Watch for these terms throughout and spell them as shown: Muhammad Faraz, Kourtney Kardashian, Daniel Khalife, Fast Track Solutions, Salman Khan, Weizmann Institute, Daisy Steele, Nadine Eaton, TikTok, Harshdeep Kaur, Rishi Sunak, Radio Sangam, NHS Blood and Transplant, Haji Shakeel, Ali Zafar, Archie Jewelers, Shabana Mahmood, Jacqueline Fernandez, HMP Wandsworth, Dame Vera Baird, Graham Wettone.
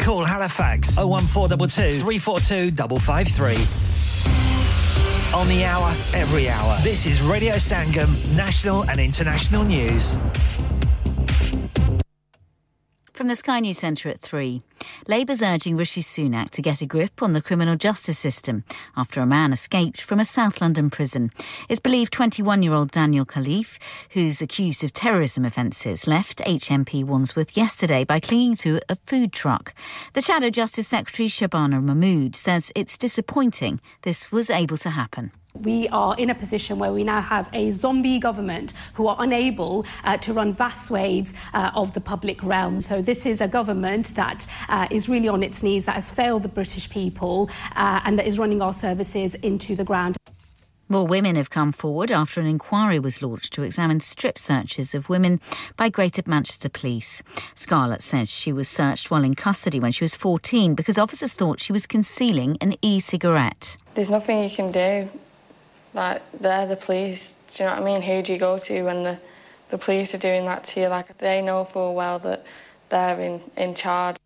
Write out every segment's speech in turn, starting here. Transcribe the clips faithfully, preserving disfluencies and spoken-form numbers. Call Halifax oh one four two two, three four two five five three. On the hour, every hour. This is Radio Sangam, national and international news. From the Sky News Centre at three. Labour's urging Rishi Sunak to get a grip on the criminal justice system after a man escaped from a South London prison. It's believed twenty-one-year-old Daniel Khalife, who's accused of terrorism offences, left H M P Wandsworth yesterday by clinging to a food truck. The Shadow Justice Secretary Shabana Mahmood says it's disappointing this was able to happen. We are in a position where we now have a zombie government who are unable uh, to run vast swathes uh, of the public realm. So this is a government that uh, is really on its knees, that has failed the British people uh, and that is running our services into the ground. More women have come forward after an inquiry was launched to examine strip searches of women by Greater Manchester Police. Scarlett says she was searched while in custody when she was fourteen because officers thought she was concealing an e-cigarette. There's nothing you can do. Like, they're the police, do you know what I mean? Who do you go to when the, the police are doing that to you? Like, they know full well that they're in, in charge.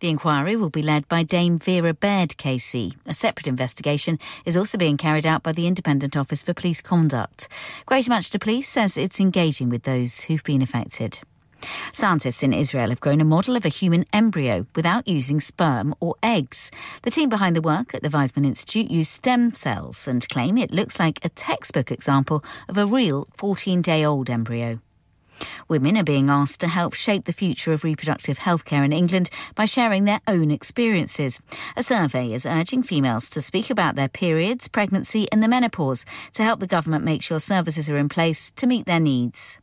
The inquiry will be led by Dame Vera Baird, K C. A separate investigation is also being carried out by the Independent Office for Police Conduct. Greater Manchester Police says it's engaging with those who've been affected. Scientists in Israel have grown a model of a human embryo without using sperm or eggs. The team behind the work at the Weizmann Institute used stem cells and claim it looks like a textbook example of a real fourteen-day-old embryo. Women are being asked to help shape the future of reproductive healthcare in England by sharing their own experiences. A survey is urging females to speak about their periods, pregnancy and the menopause to help the government make sure services are in place to meet their needs.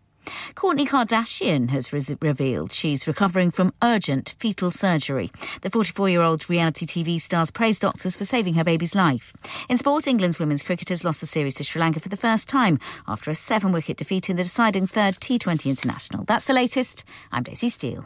Kourtney Kardashian has re- revealed she's recovering from urgent fetal surgery. The forty-four-year-old reality T V star's praised doctors for saving her baby's life. In sport, England's women's cricketers lost the series to Sri Lanka for the first time after a seven-wicket defeat in the deciding third T twenty international. That's the latest. I'm Daisy Steele.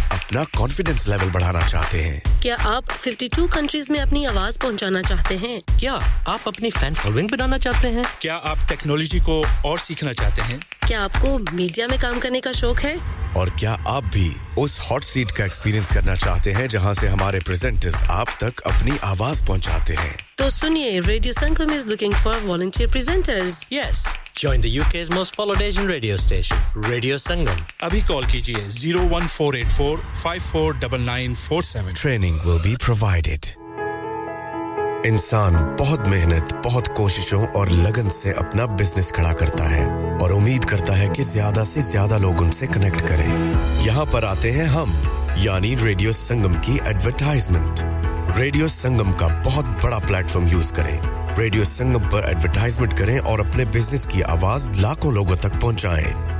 अपना confidence level बढ़ाना चाहते हैं? क्या आप fifty-two countries में अपनी आवाज पहुंचाना चाहते हैं? क्या आप अपनी fan following बनाना चाहते हैं? क्या आप technology को और सीखना चाहते हैं? क्या आपको मीडिया में काम करने का शौक है? और क्या आप भी उस hot seat का experience करना चाहते हैं जहां से हमारे presenters आप तक अपनी आवाज पहुंचाते हैं? तो सुनिए, Radio Sangam is looking for volunteer presenters. Yes. Join the U K's most followed Asian radio station, Radio Sangam. Abhi call kijiye oh one four eight four, five four nine nine four seven. Training will be provided. इंसान बहुत मेहनत, बहुत कोशिशों और लगन से अपना business खड़ा करता है और उम्मीद करता है कि ज्यादा से ज्यादा लोग उनसे कनेक्ट करें। यहाँ पर आते हैं हम, यानी रेडियो संगम की एडवर्टाइजमेंट। रेडियो संगम का बहुत बड़ा प्लेटफॉर्म यूज करें। रेडियो संगम पर एडवर्टाइजमेंट करें और अपने बिजनेस की आवाज लाखों लोगों तक पहुंचाएं।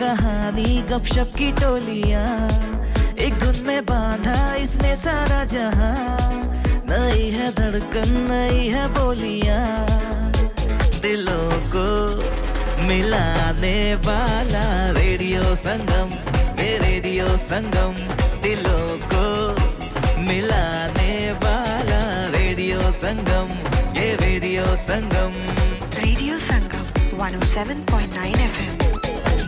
कहानी गपशप की टोलियां एक धुन में बांधा इसने सारा जहां नई है धड़कन नई है बोलियां दिलों को मिलाने वाला रेडियो संगम ये रेडियो संगम दिलों को मिलाने वाला रेडियो संगम ये radio Sangam radio Sangam one oh seven point nine F M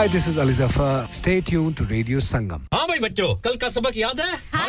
Hi, this is Ali Zafar. Stay tuned to Radio Sangam. हाँ भाई बच्चों, कल का सबक याद है? हाँ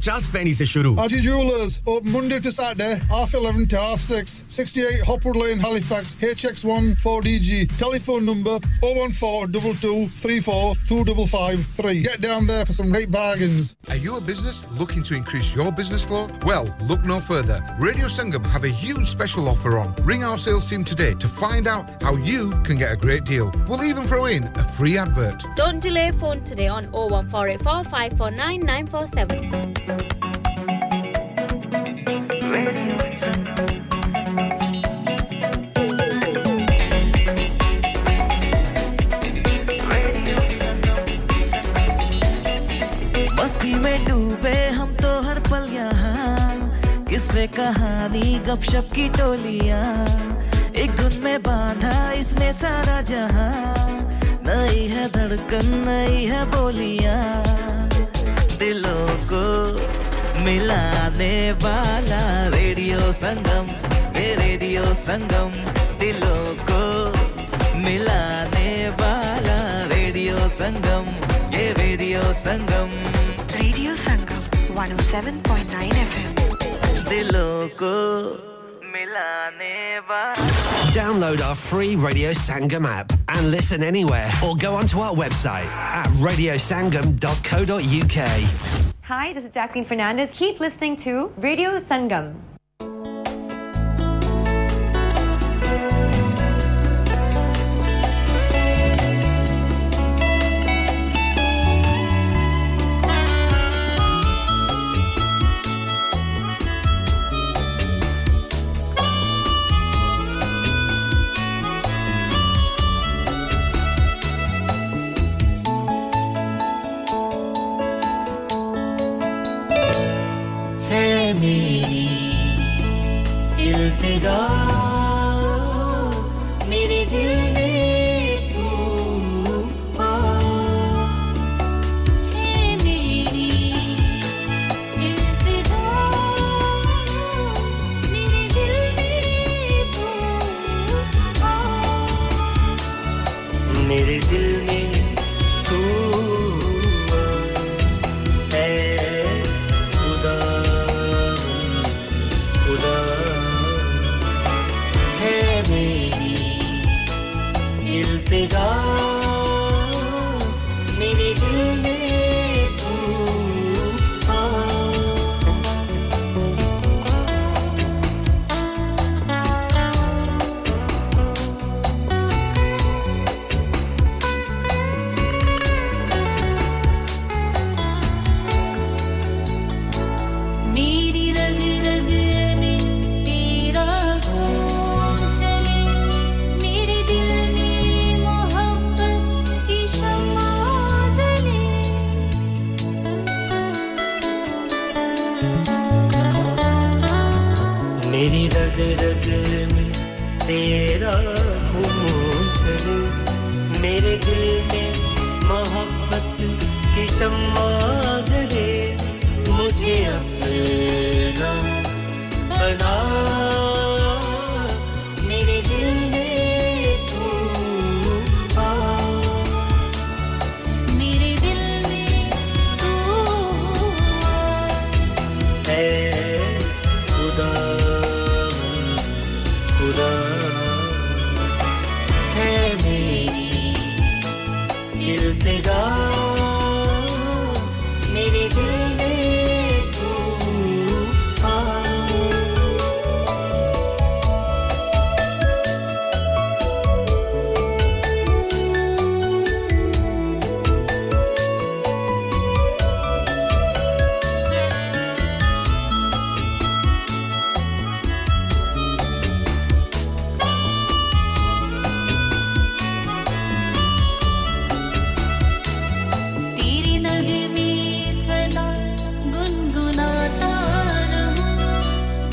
fifty paise से शुरू. Archie Jewelers, open Monday to Saturday, half eleven to half six, sixty-eight Hopwood Lane, Halifax, H X one four D G. Telephone number oh one four two two three four two five five three. Get down there for some great bargains. Are you a business looking to increase your business flow? Well, look no further. Radio Sangam have a huge special offer on. Ring our sales team today to find out how you can get a great deal. We'll even throw in a free advert. Don't delay, phone today on oh one four eight four five four nine nine four seven. मस्ती में डूबे हम तो हर पल यहाँ किससे कहानी गपशप की टोलियाँ एक धुन में बांधा इसने सारा जहाँ नई है धड़कन नई है बोलियां दिलों को मिलाने वाला रेडियो संगम ये रेडियो संगम दिलों को मिलाने वाला रेडियो संगम ये radio Sangam radio Sangam one oh seven point nine F M दिलों को Download our free Radio Sangam app and listen anywhere or go onto our website at radio sangam dot co dot U K. Hi, this is Jacqueline Fernandez. Keep listening to Radio Sangam.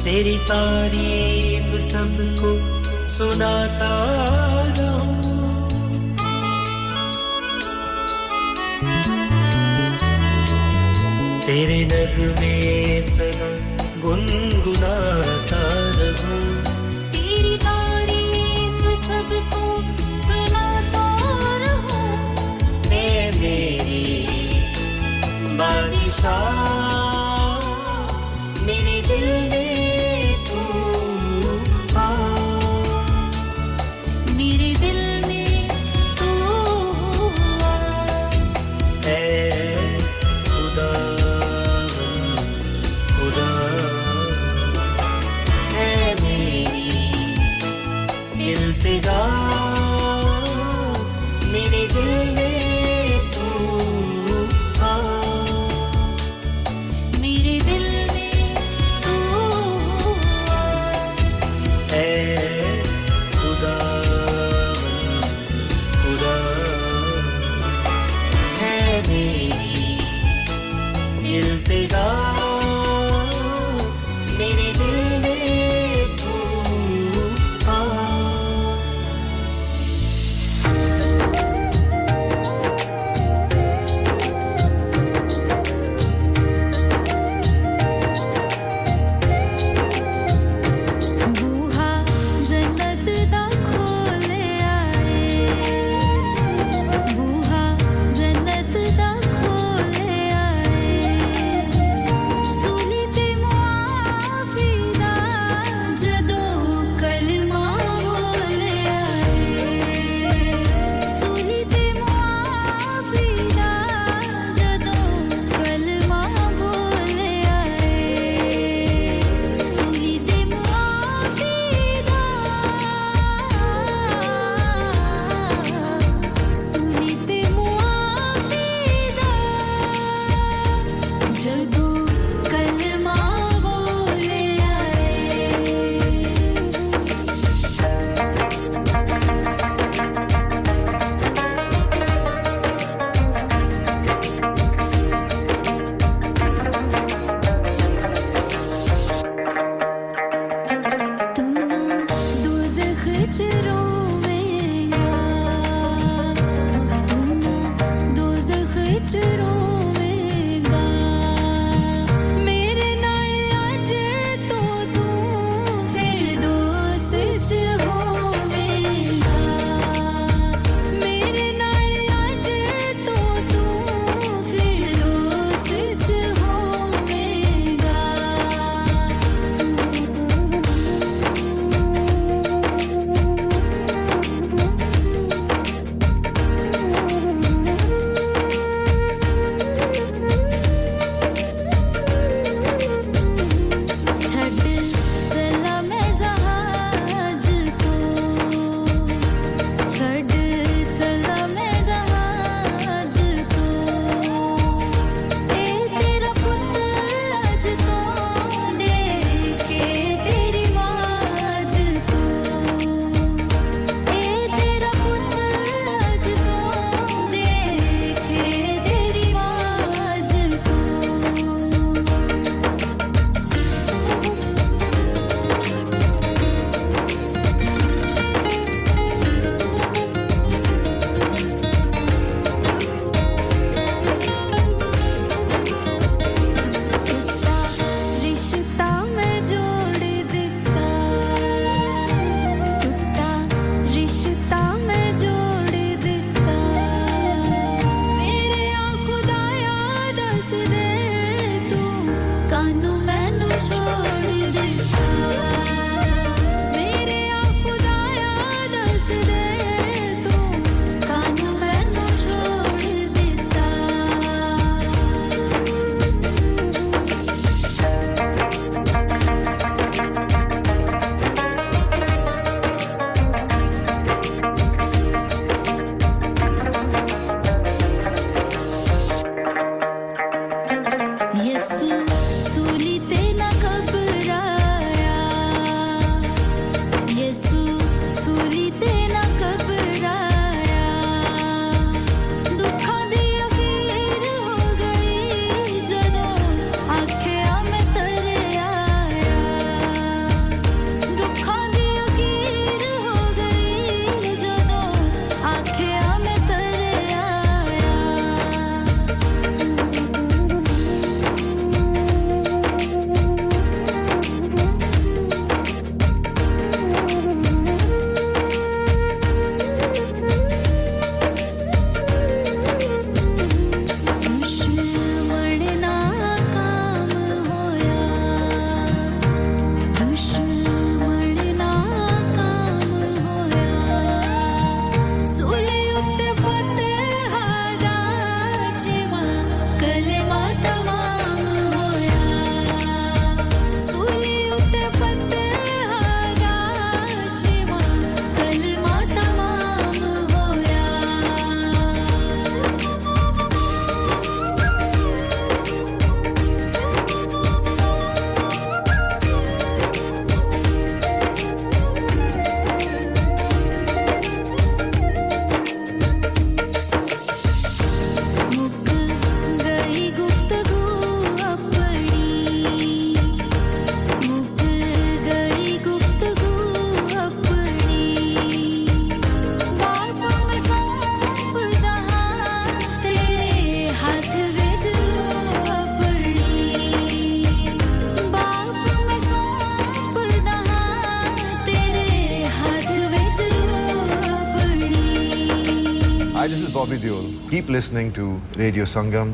तेरी तारीफ सबको सुनाता रहूं तेरे नगमे सनम गुनगुनाता रहूं तेरी तारीफ सबको सुनाता रहूं मैं मेरी बादशाह मेरे दिल में Yes, Suli te na kabul individual. Keep listening to Radio Sangam.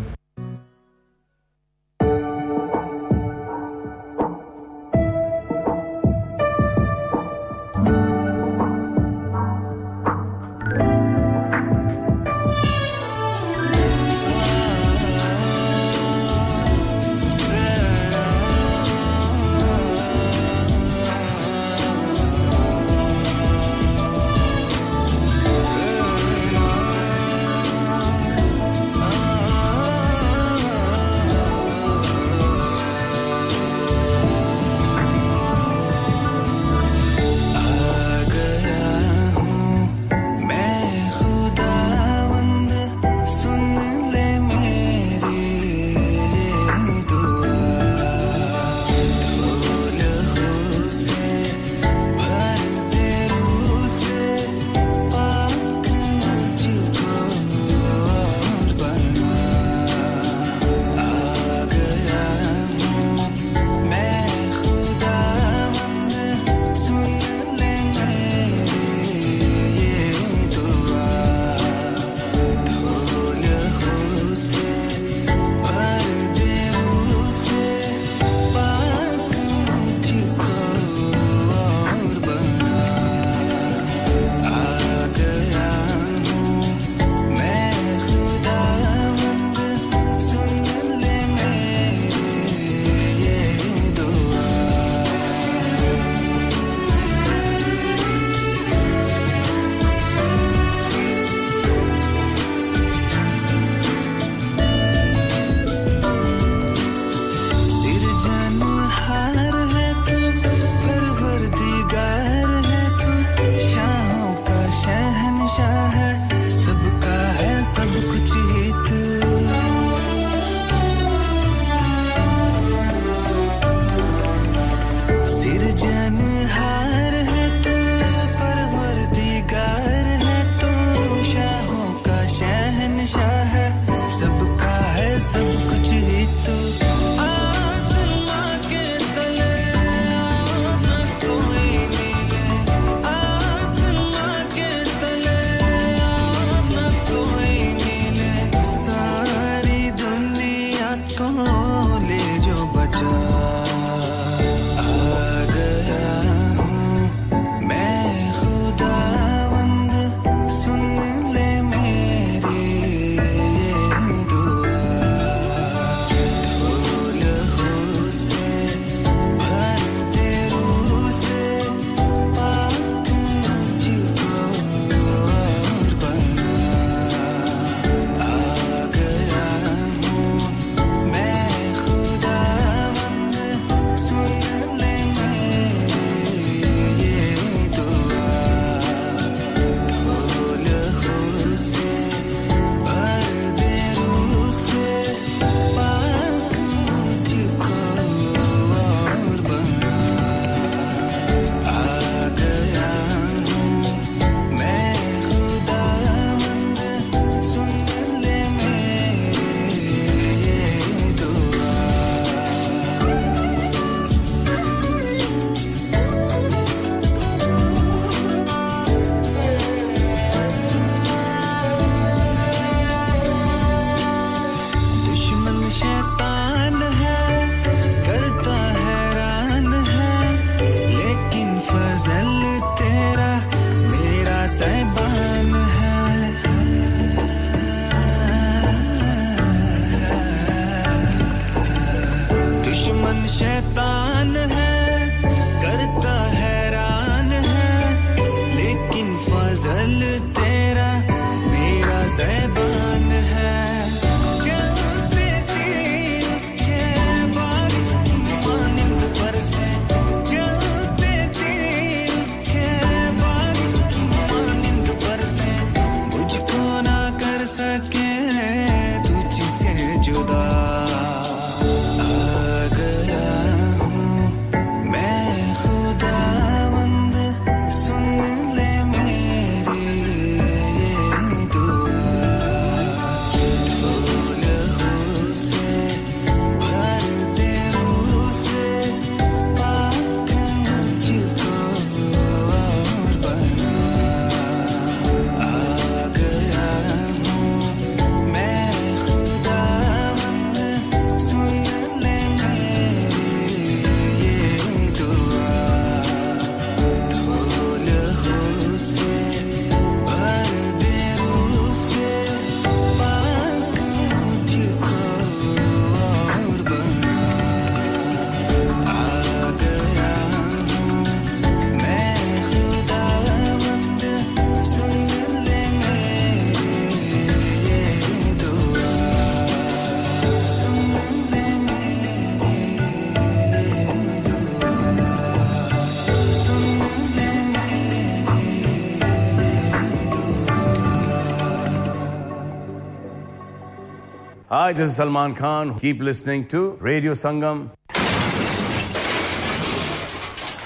Hi, this is Salman Khan. Keep listening to Radio Sangam.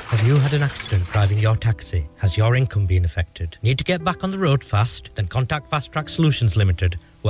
Have you had an accident driving your taxi? Has your income been affected? Need to get back on the road fast? Then contact Fast Track Solutions Limited, who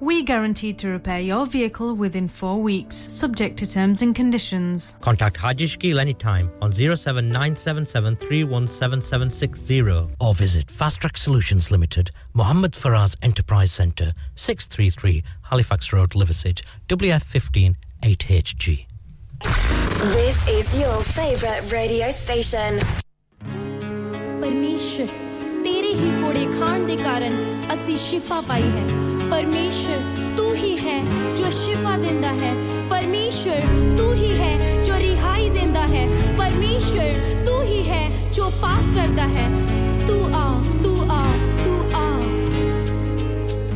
We guarantee to repair your vehicle within four weeks, subject to terms and conditions. Contact Haji Shakeel anytime on zero seven nine seven seven three one seven seven six zero or visit Fast Track Solutions Limited, Muhammad Faraz Enterprise Centre, six thirty-three Halifax Road, Liversedge, W F fifteen eight H G. This is your favourite radio station. Parmeshwar, tere hi kode khaan de karan assi shifa pai hai. परमेश्वर तू ही है जो शिफा देंदा है परमेश्वर तू ही है जो रिहाई देंदा है परमेश्वर तू ही है जो पाक करदा है तू आ तू आ तू आ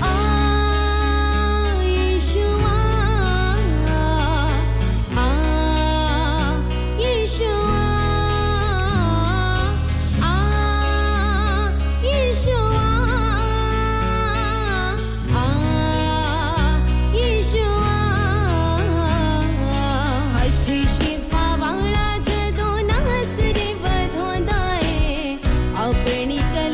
आ यीशुवा आ यीशुवा I'll burn it.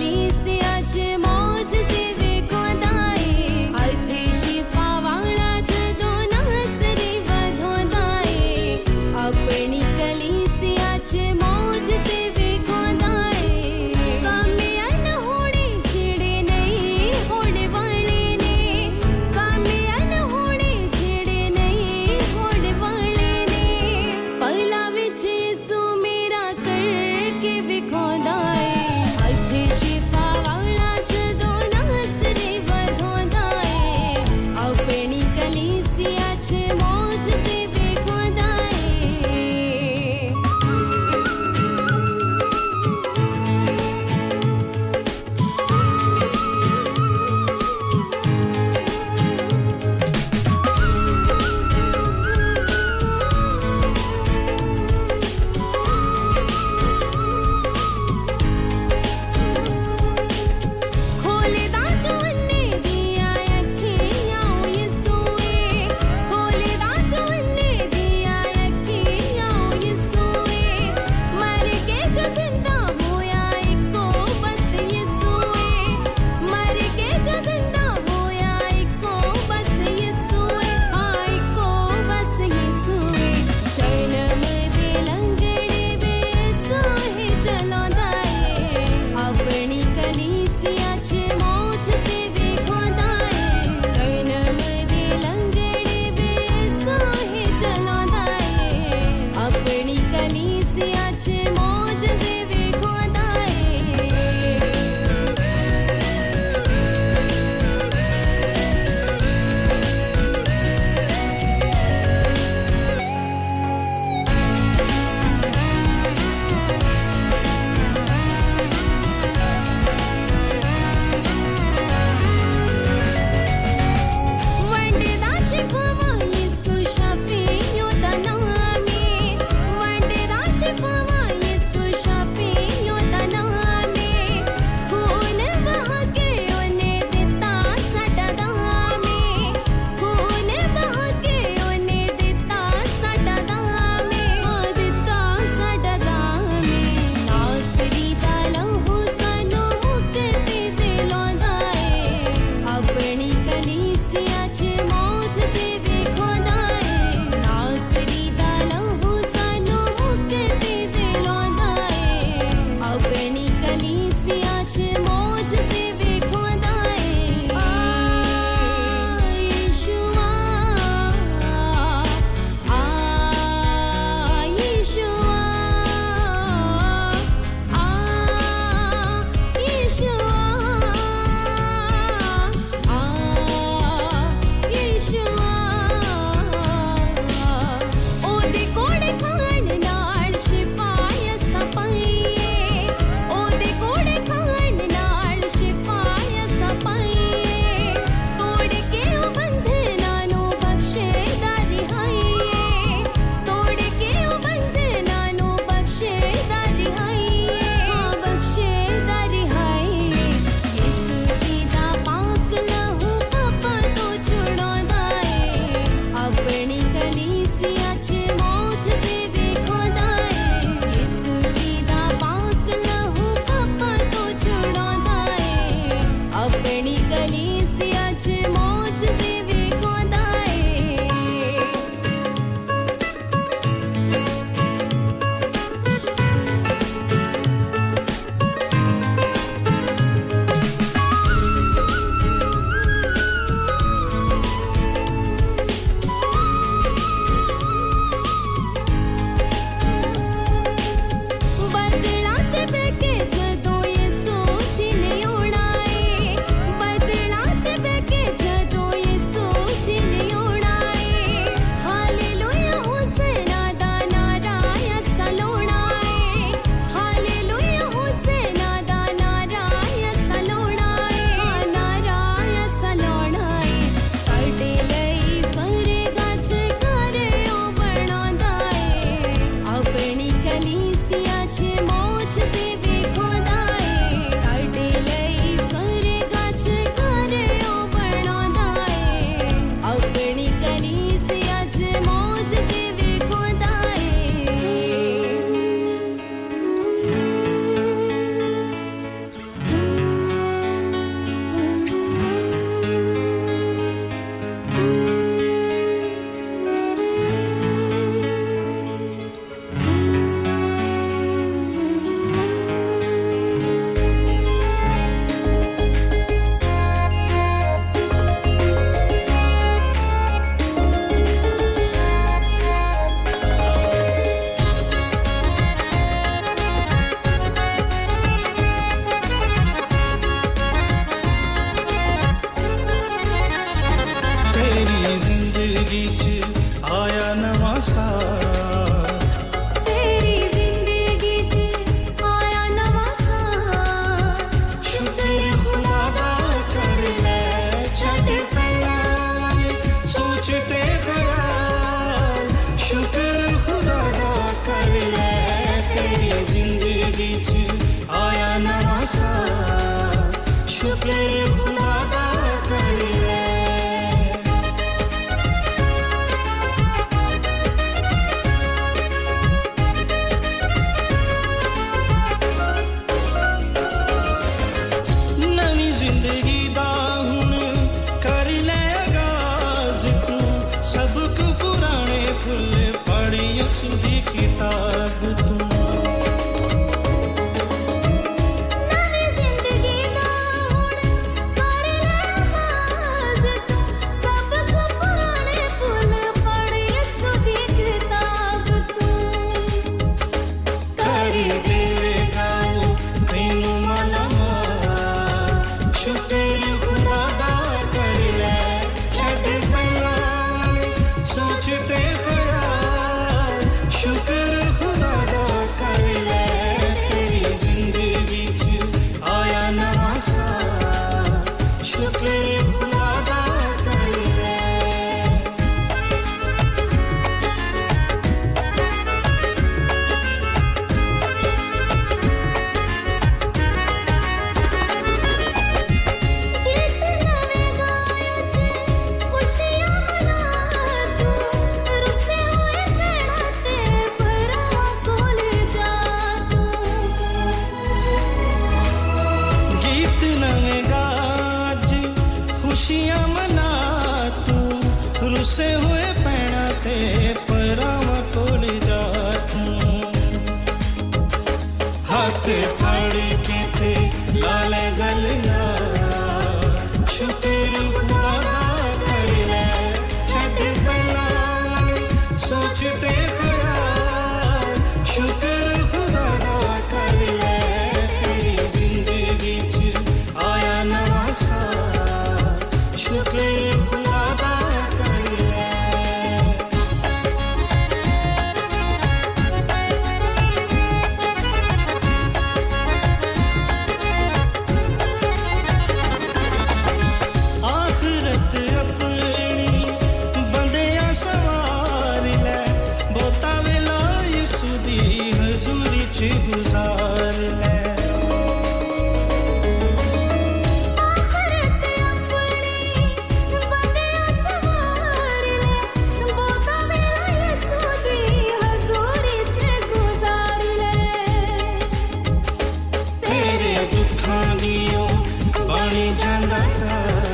Yes, you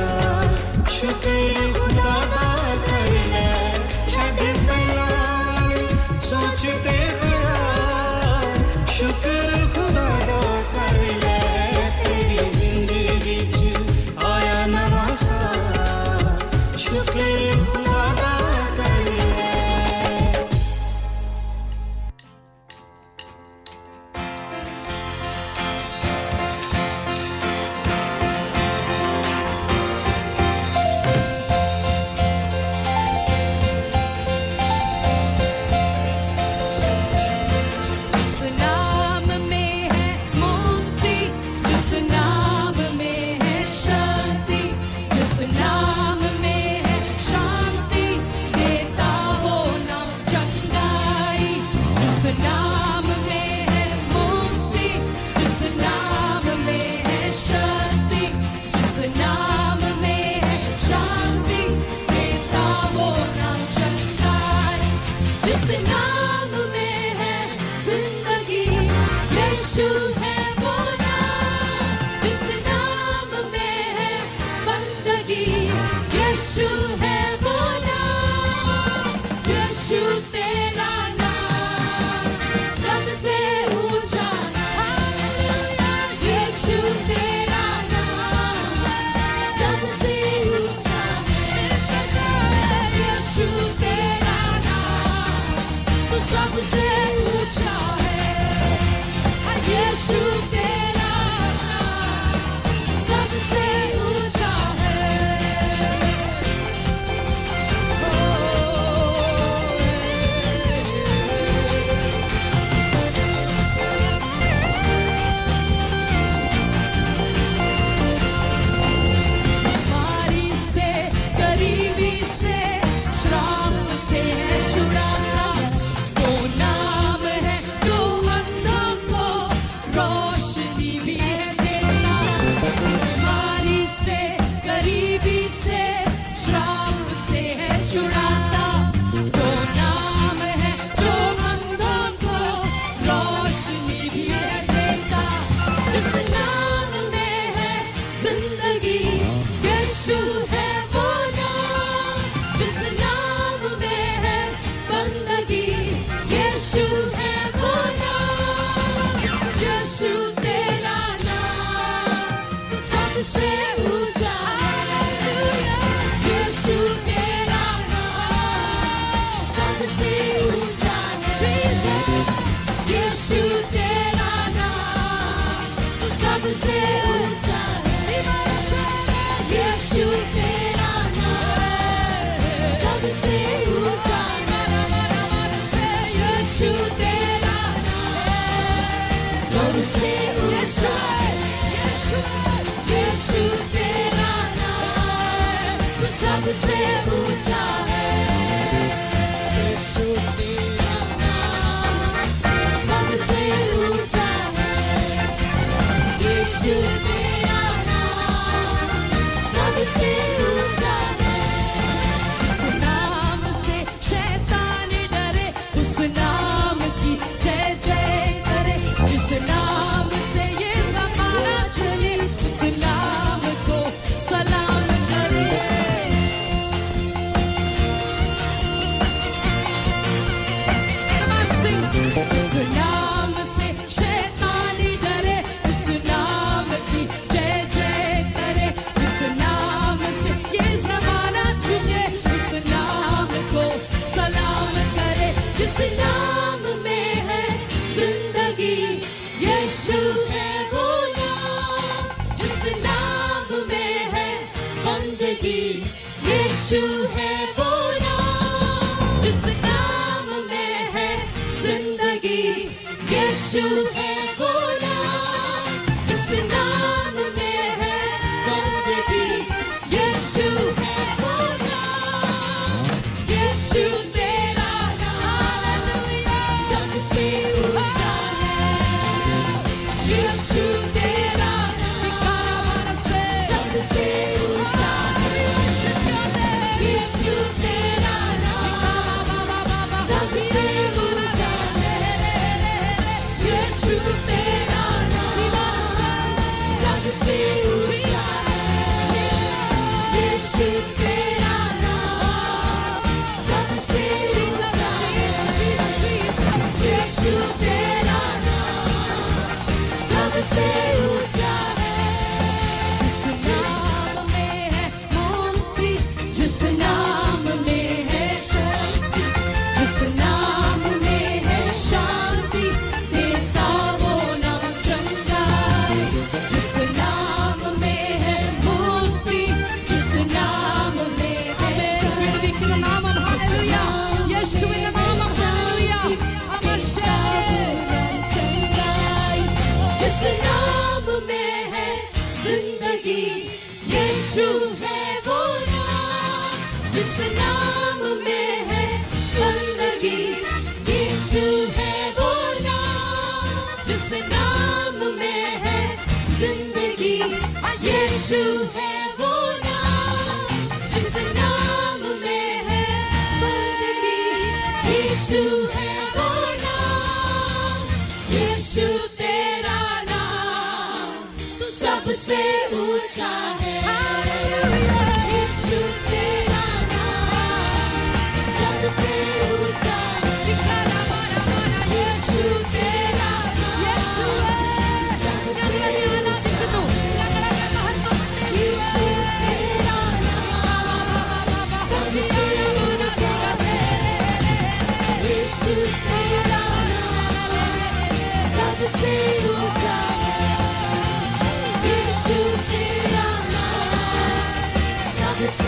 Assalamualaikum,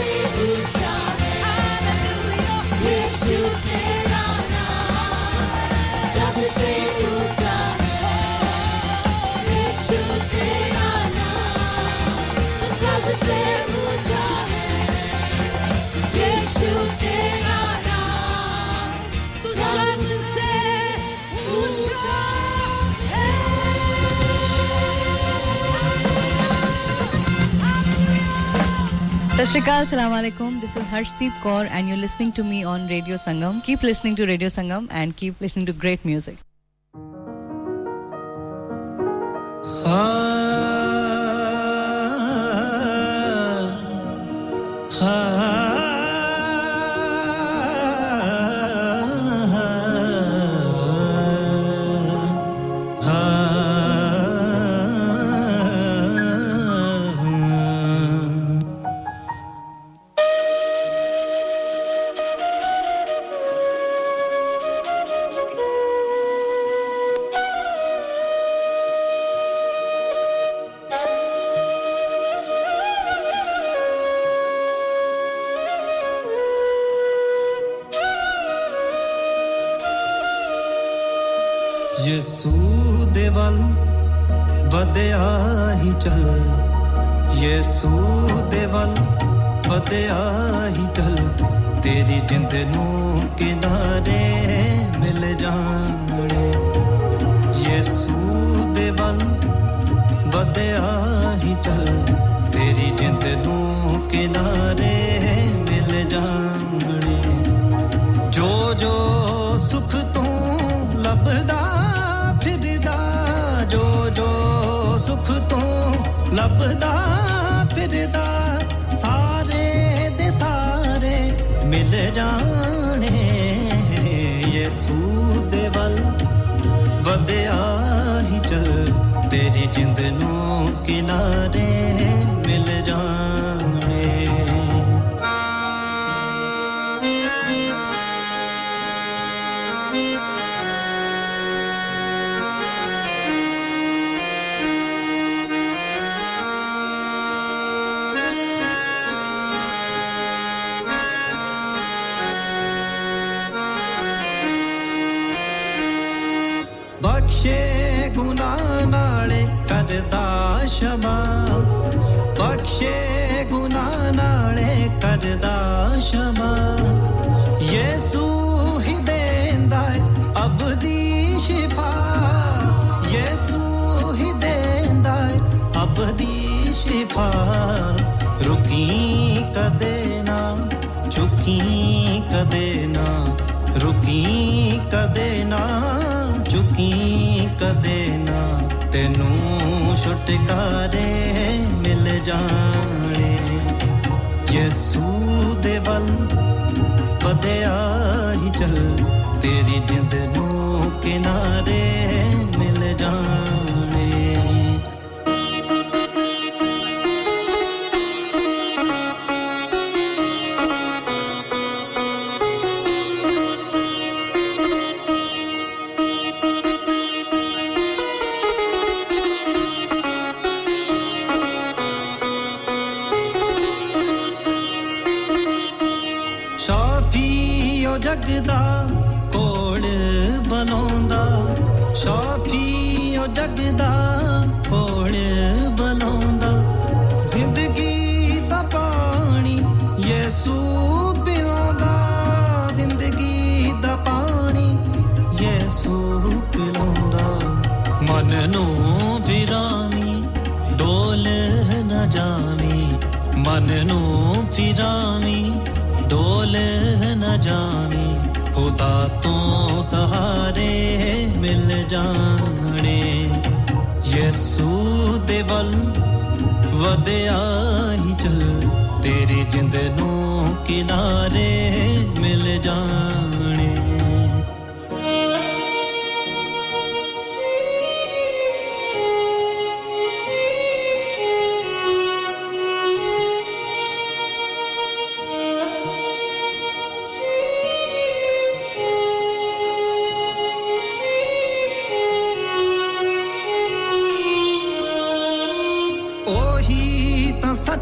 Assalamualaikum. This is Harshdeep Kaur and you're listening to me on Radio Sangam. Keep listening to Radio Sangam and keep listening to great music. Ah, ah, ah.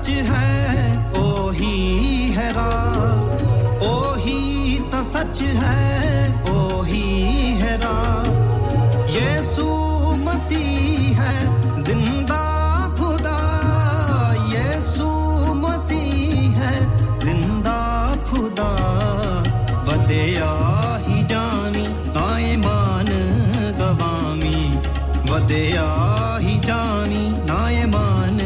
है ओ ही सच है वो ही है राह यीशु मसीह है जिंदा खुदा यीशु मसीह है जिंदा खुदा वदया ही जामी ताए मान गवामी वदया ही जामी नाए मान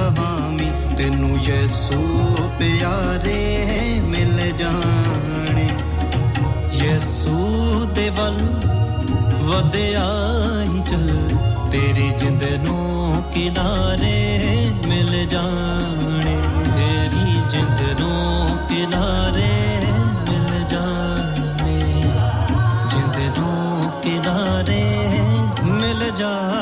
गवामी तेनु यीशु प्यारे मिल जाने यीशु देवल वदया ही चल तेरी जिंदनों किनारे मिल जाने तेरी जिंदनों किनारे मिल जाने जिंदनों किनारे मिल जाने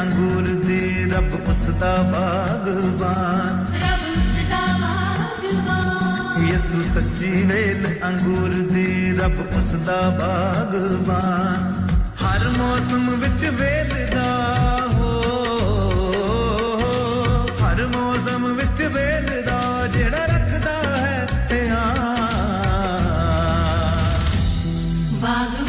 अंगूर दे रब उसदा बागवान रब उसदा बागवान यीशु सच्ची वेल अंगूर दे रब उसदा बागवान हर मौसम विच वेलदा हो हर मौसम विच वेलदा जेड़ा रखदा है ध्यान बागवान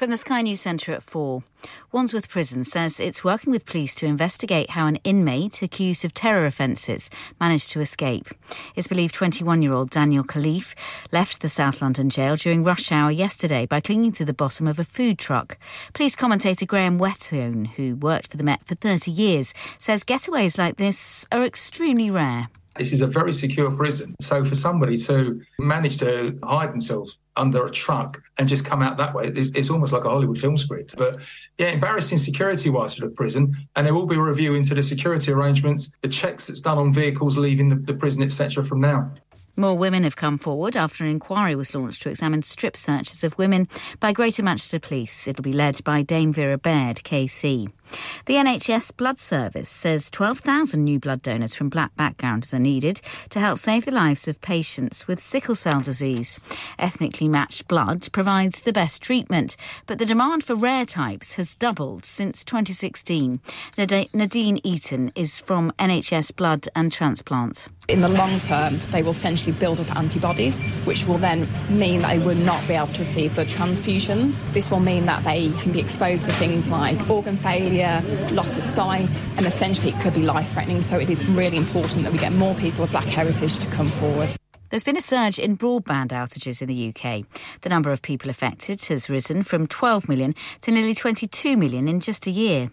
From the Sky News Centre at four. Wandsworth Prison says it's working with police to investigate how an inmate accused of terror offences managed to escape. It's believed twenty-one-year-old Daniel Khalife left the South London jail during rush hour yesterday by clinging to the bottom of a food truck. Police commentator Graham Wettone, who worked for the Met for thirty years, says getaways like this are extremely rare. This is a very secure prison. So for somebody to manage to hide themselves under a truck and just come out that way, it's, it's almost like a Hollywood film script. But yeah, embarrassing security-wise for the prison. And there will be a review into the security arrangements, the checks that's done on vehicles leaving the, the prison, et cetera from now. More women have come forward after an inquiry was launched to examine strip searches of women by Greater Manchester Police. It'll be led by Dame Vera Baird, K C. The N H S Blood Service says twelve thousand new blood donors from black backgrounds are needed to help save the lives of patients with sickle cell disease. Ethnically matched blood provides the best treatment, but the demand for rare types has doubled since twenty sixteen. Nadine Eaton is from N H S Blood and Transplant. In the long term, they will essentially build up antibodies, which will then mean that they will not be able to receive blood transfusions. This will mean that they can be exposed to things like organ failure, loss of sight, and essentially it could be life-threatening. So it is really important that we get more people of black heritage to come forward. There's been a surge in broadband outages in the U K. The number of people affected has risen from twelve million to nearly twenty-two million in just a year.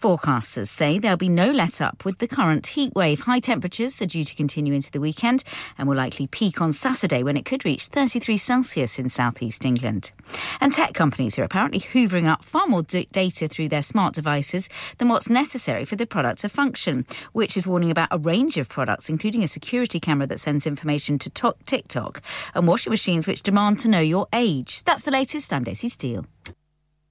Forecasters say there'll be no let-up with the current heatwave. High temperatures are due to continue into the weekend and will likely peak on Saturday when it could reach thirty-three Celsius in southeast England. And tech companies are apparently hoovering up far more d- data through their smart devices than what's necessary for the product to function, which is warning about a range of products, including a security camera that sends information to, to- TikTok and washing machines which demand to know your age. That's the latest. I'm Daisy Steele.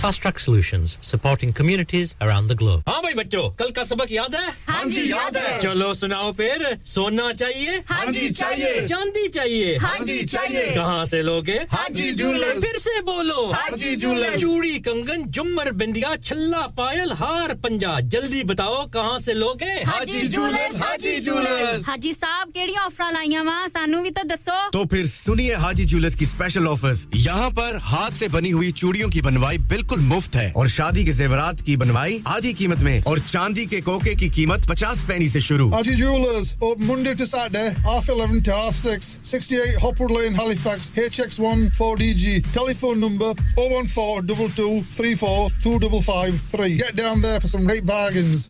Fast Track Solutions, supporting communities around the globe. हाँ भाई बच्चों, कल का सबक याद है? हाँ जी याद है। चलो सुनाओ फिर, सोना चाहिए? हाँ जी चाहिए। चांदी चाहिए? हाँ जी चाहिए। कहाँ से लोगे? हाजी जूलर्स। फिर से बोलो। हाजी जूलर्स। चूड़ी, कंगन, झुमर, बिंदिया, छल्ला, पायल, हार, पंजा। जल्दी बताओ कहाँ से लोगे? हाजी जूलर्स, हाजी जूलर्स। हाजी साहब केड़ी ऑफर लाईया वा, सानू भी तो दसो। तो फिर सुनिए हाजी जूलर्स की स्पेशल ऑफर्स। यहाँ पर हाथ से बनी हुई चूड़ियों की बनवाई बिल्कुल कुल मुफ्त है और शादी के ज़ेवरात की बनवाई आधी कीमत में और चांदी के कोके की कीमत fifty पैसे से शुरू। Archie Jewelers, open Monday to Saturday, half eleven to half six, sixty-eight Hopwood Lane, Halifax, H X one four D G. Telephone number oh one four two two three four two five five three. Get down there for some great bargains.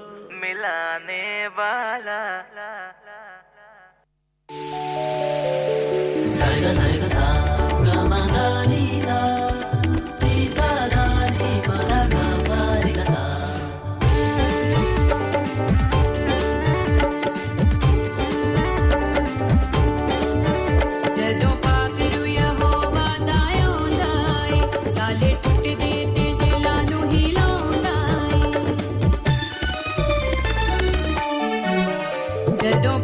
मिलाने वाला Saiga Saiga सा गमदानी दा तीसा दानी मदा गमारेगा सा जदों पाकरू यहोवा दायो दाई ताले टूट दे Don't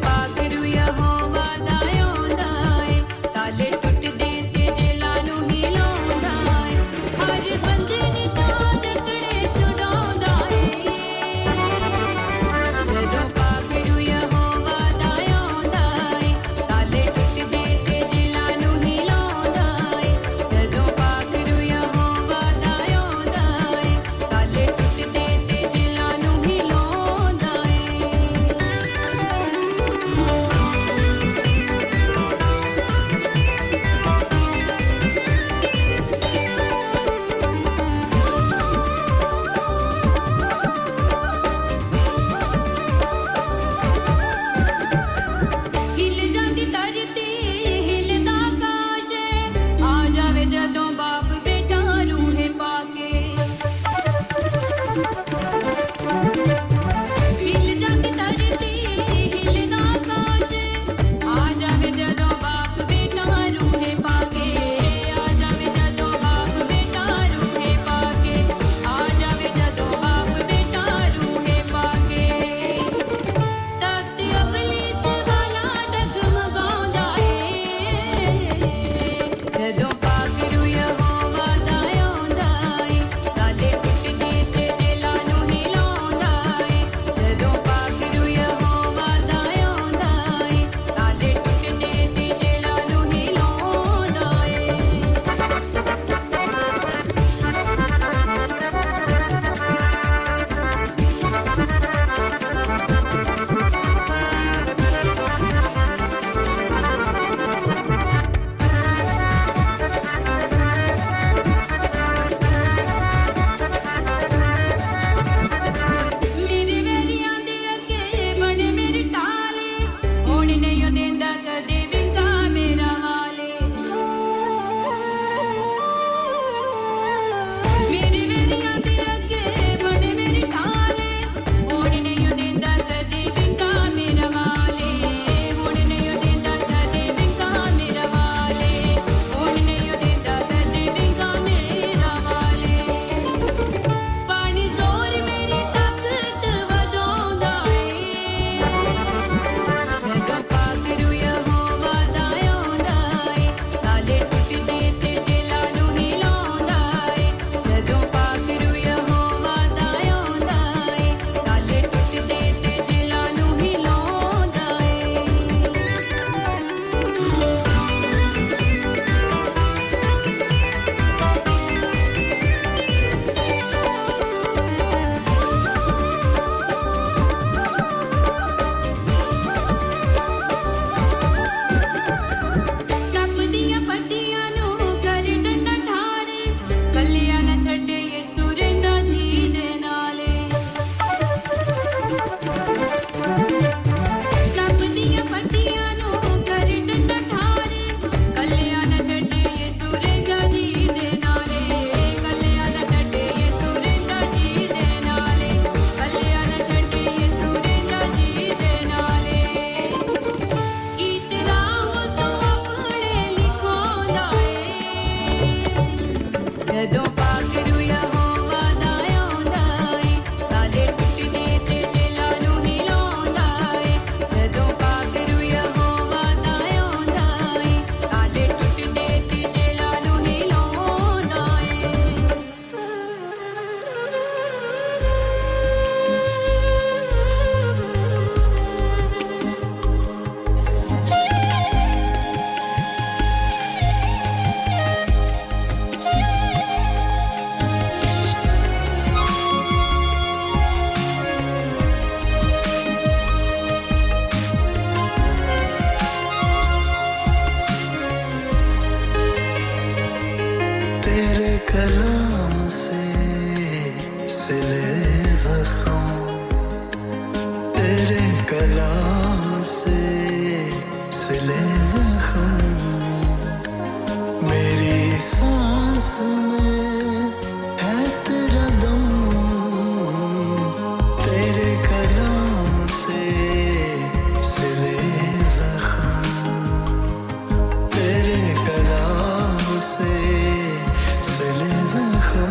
कलाम से सिले जख्म मेरी सांस में है तेरा दम तेरे कलाम से सिले जख्म तेरे कलाम से सिले जख्म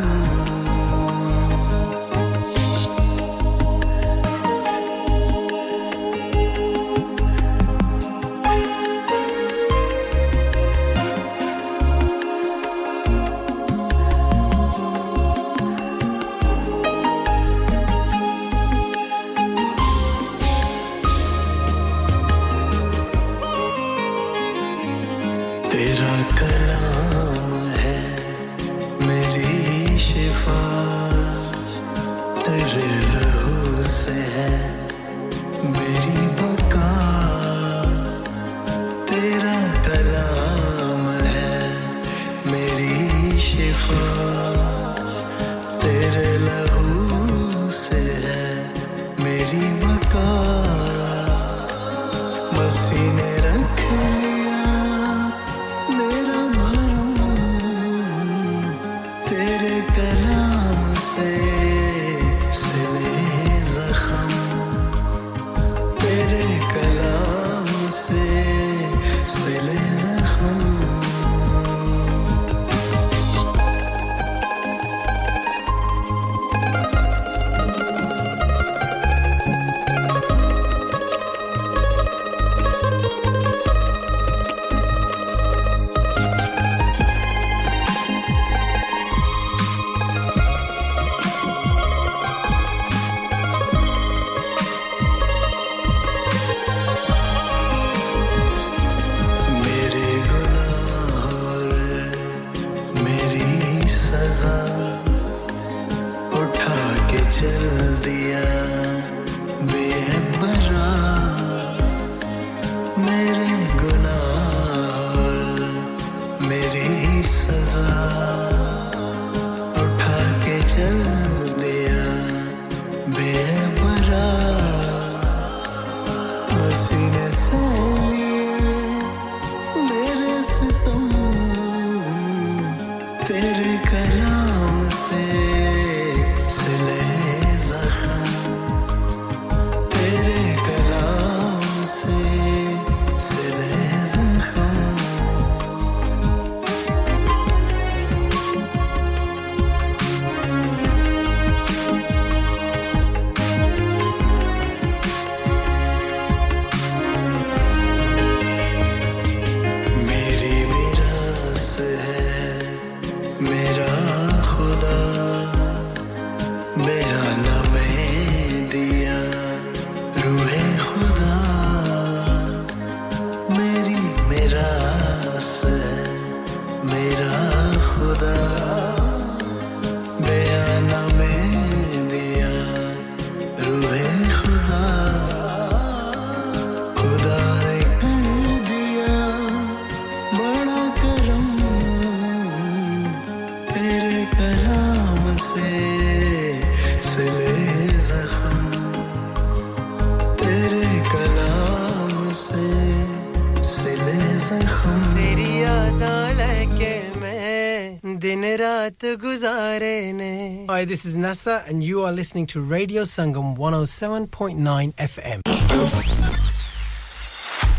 Hi, this is Nasser and you are listening to Radio Sangam one oh seven point nine F M.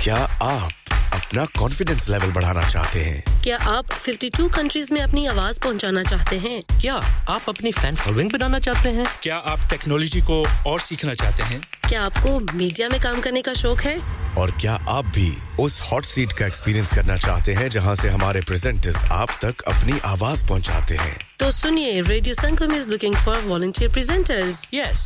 क्या आप अपना confidence level बढ़ाना चाहते हैं? क्या आप fifty-two countries में अपनी आवाज पहुंचाना चाहते हैं? क्या आप अपनी fan following बनाना चाहते हैं? क्या आप technology को और सीखना चाहते हैं? क्या आपको मीडिया में काम करने का शौक है? और क्या आप भी उस हॉट सीट का एक्सपीरियंस करना चाहते हैं जहां से हमारे प्रेजेंटर्स आप तक अपनी आवाज पहुंचाते हैं तो सुनिए radio Sangam is looking for volunteer presenters yes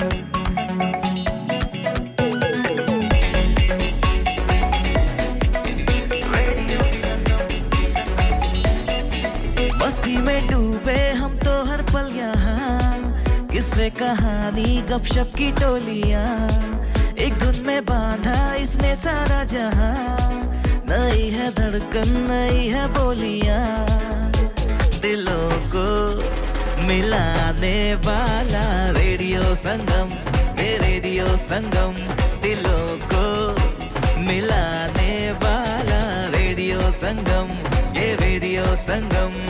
से कहानी गपशप की टोलियां एक धुन में बांधा इसने सारा जहां नई है धड़कन नई है बोलियां दिलों को मिलाने वाला रेडियो संगम ये रेडियो संगम दिलों को मिलाने वाला रेडियो संगम ये radio Sangam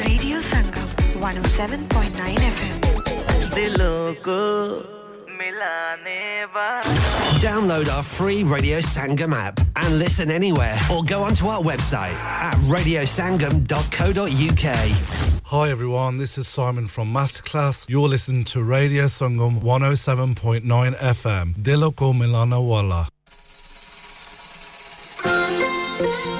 radio Sangam one oh seven point nine F M Dilon ko milane wala Download our free Radio Sangam app and listen anywhere or go onto our website at radio sangam dot co dot U K Hi everyone, this is Simon from Masterclass. You're listening to Radio Sangam one oh seven point nine F M Dilon ko milane wala Hey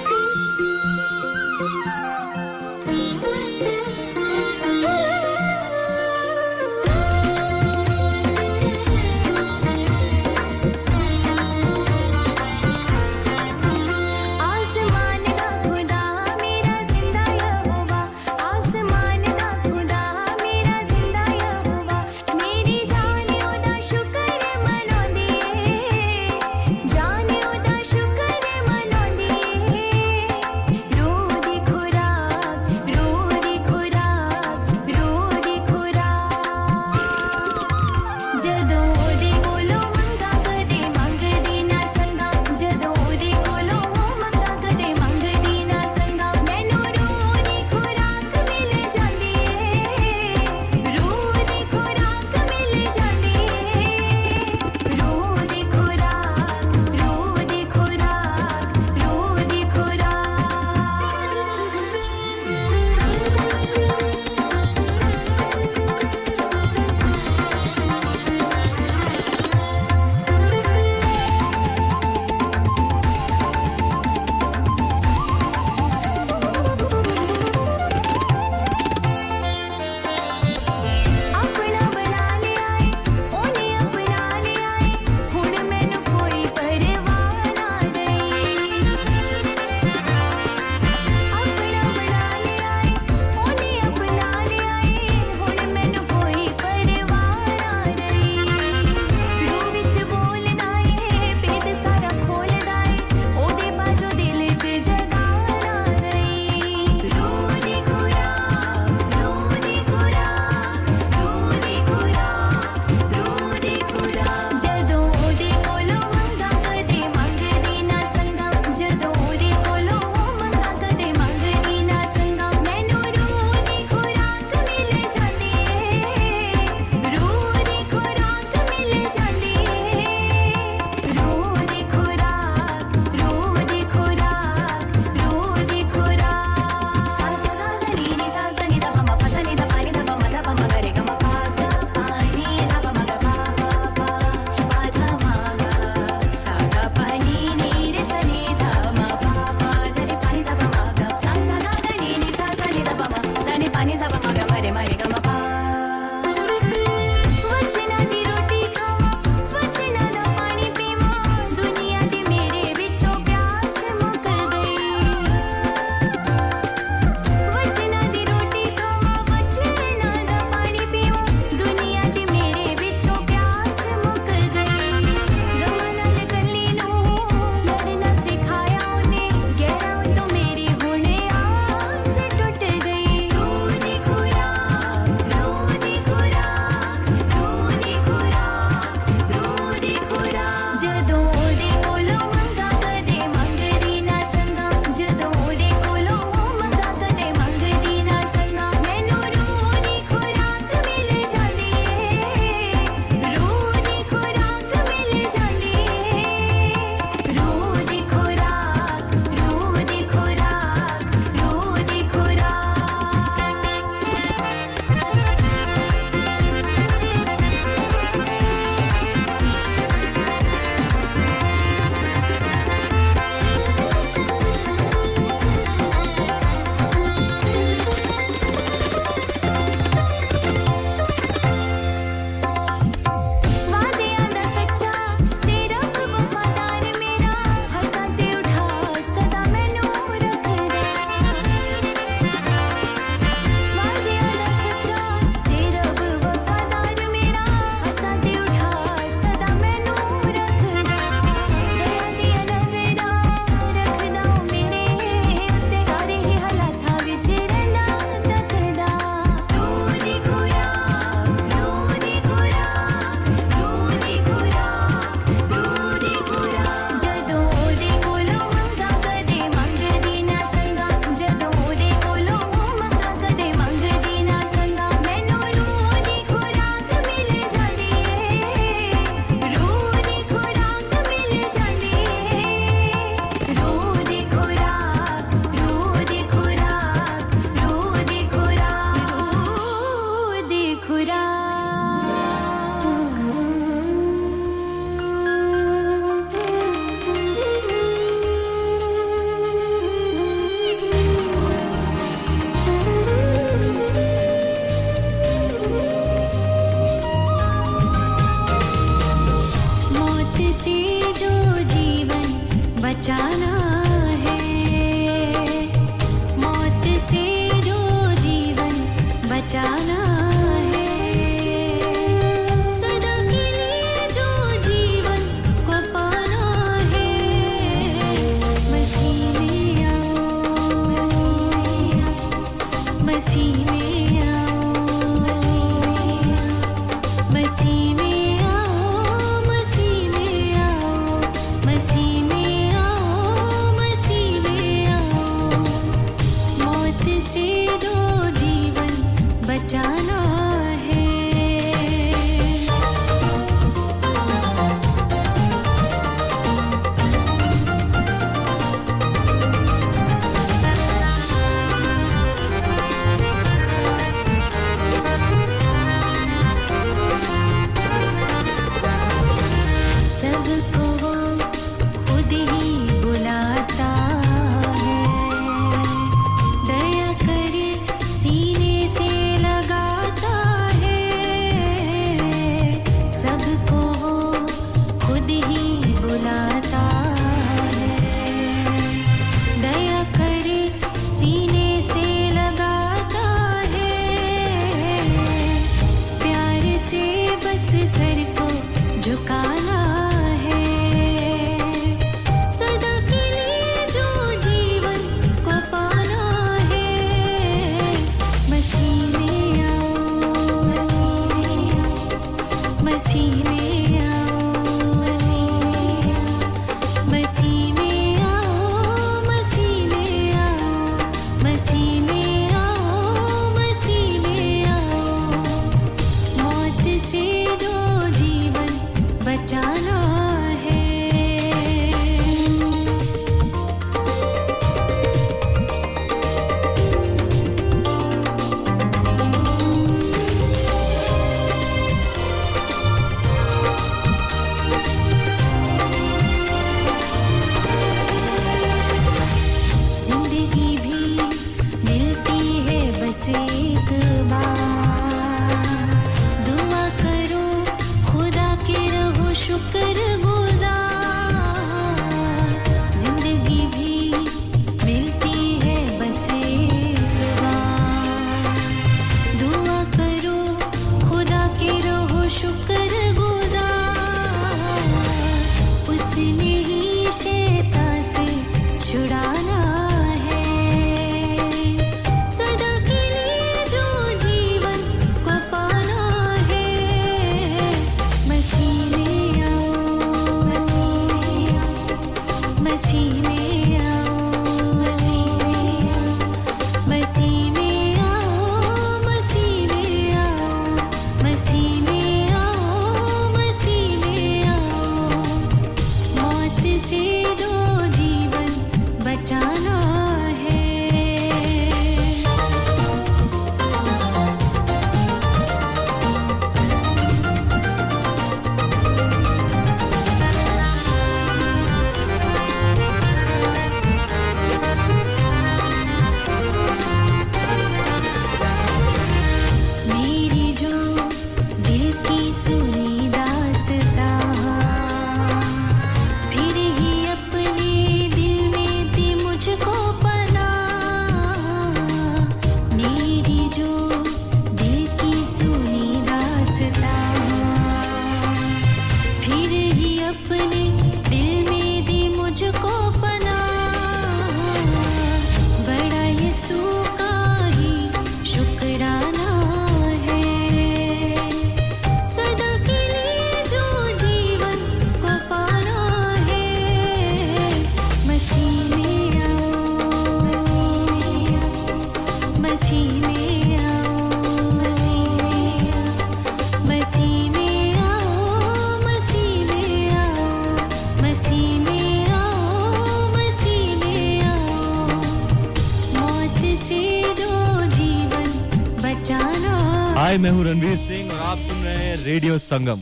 Radio Sangam.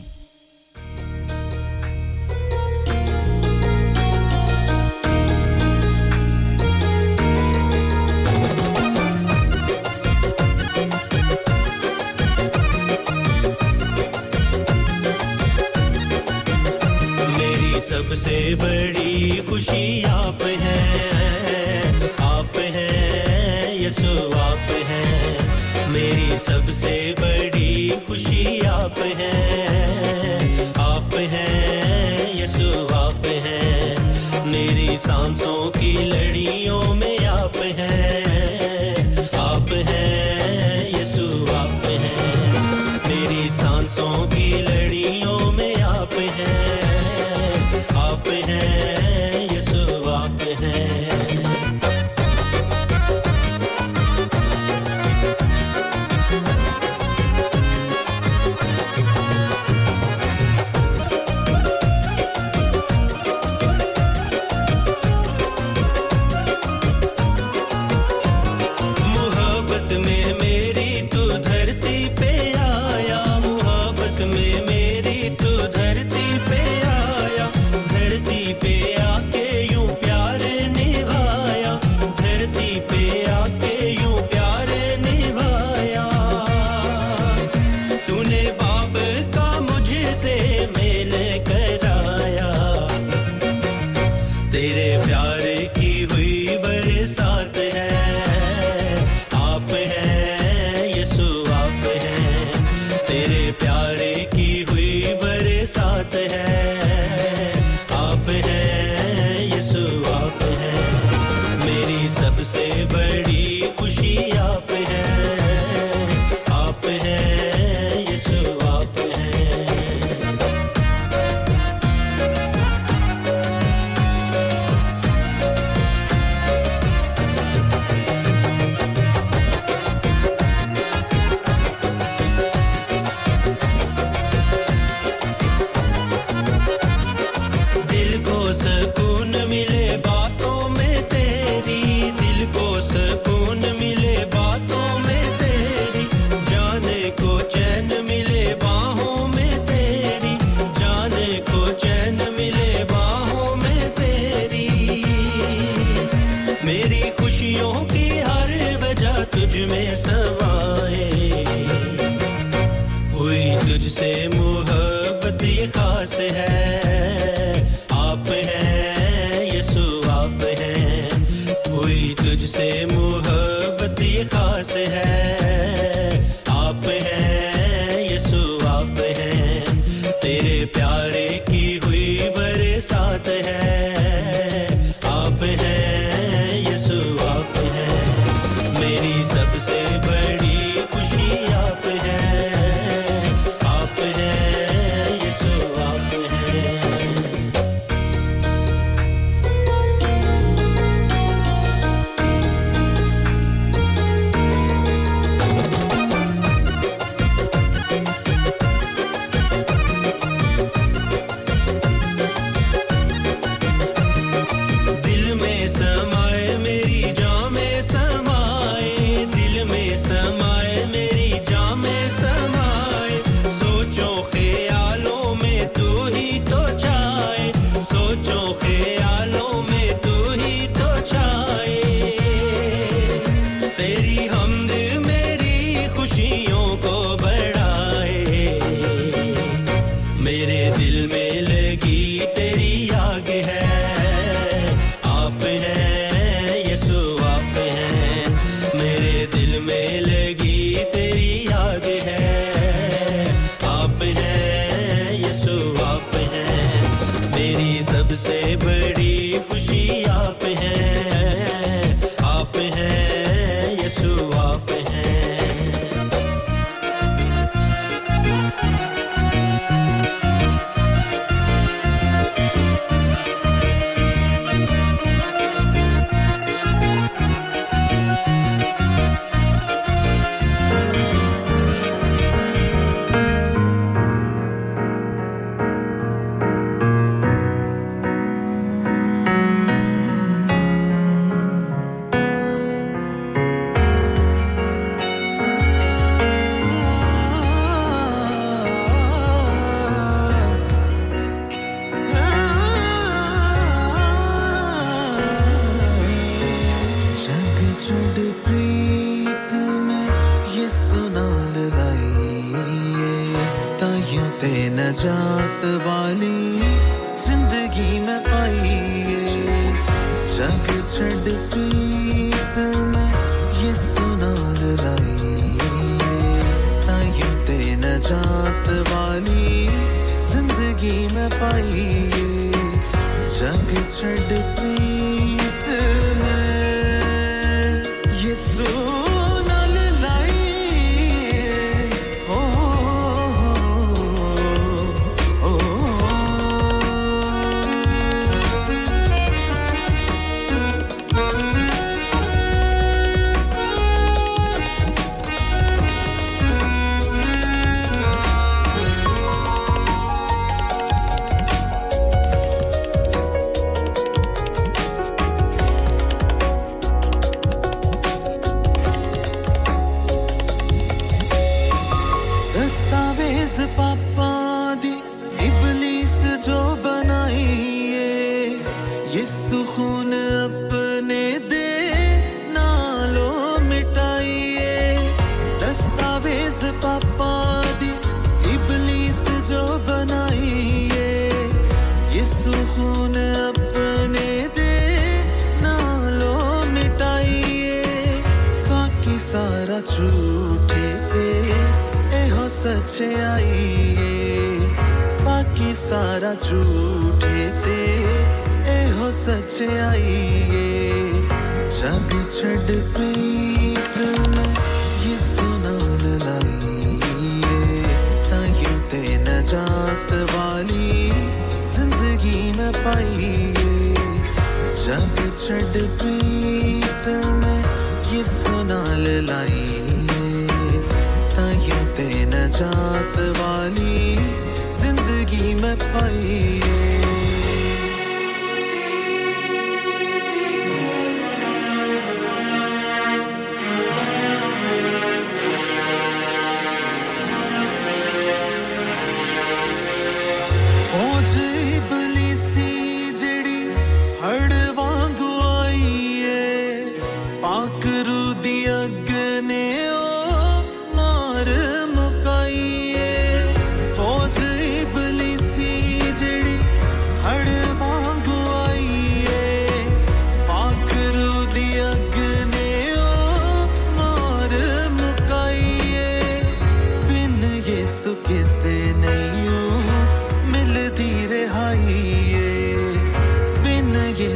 मेरी सबसे बड़ी खुशी आप हैं, आप हैं यीशु आप हैं, मेरी सबसे बड़ी खुशी आप हैं, आप हैं यीशु आप हैं, मेरी सांसों की लड़ियों में आप हैं, आप हैं यीशु आप हैं, मेरी सांसों की लड़ियों में आप हैं, आप हैं यीशु आप हैं. मुझसे मोहब्बत ये खास है आप हैं यीशु आप हैं तेरे प्यारे की हुई बरसात है आप हैं यीशु आप हैं मेरी सबसे बड़ी खुशी आप हैं आप हैं यीशु आप हैं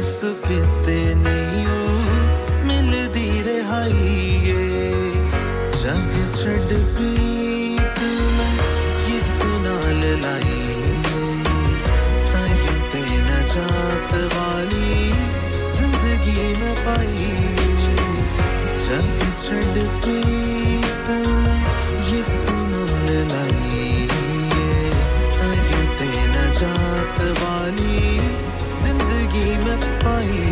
इस पिते नियो मिल दी रहाई ये जग छड़ प्रीत में किस नाल लाई ताकि ते नजात वाली जिंदगी में पाई जग छड़ प्रीत में किस नाल लाई ताकि ते नजात वाली जिंदगी में पाई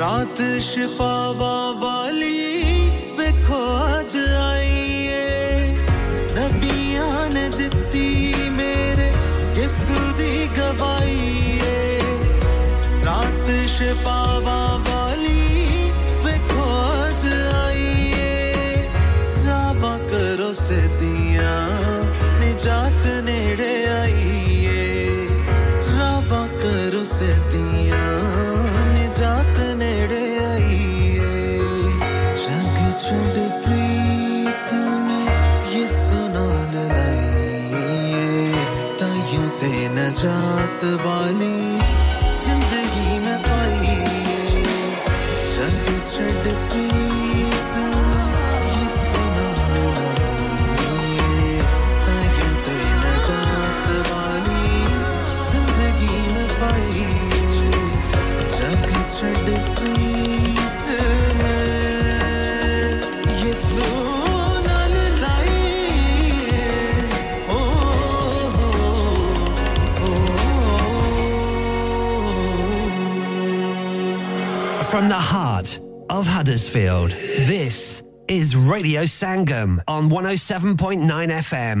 रात शिफावा वाली देखो आज आईए नबिया ने दिती मेरे यीशु दी गवाईए रात शिफावा वाली देखो आज आईए रावा करो से दिया निजात नेड़े आईए रावा करो से दिया निजात नेड़े आईए जग छड़ प्रीत में ये सुनाल लाईए तायो ते नजात वाली जिंदगी में पाईए जग छड़ प्रीत में ये सुनाल लाईए तायो ते नजात वाली जिंदगी में पाईए Should it From the heart of Huddersfield, this is Radio Sangam on one oh seven point nine F M.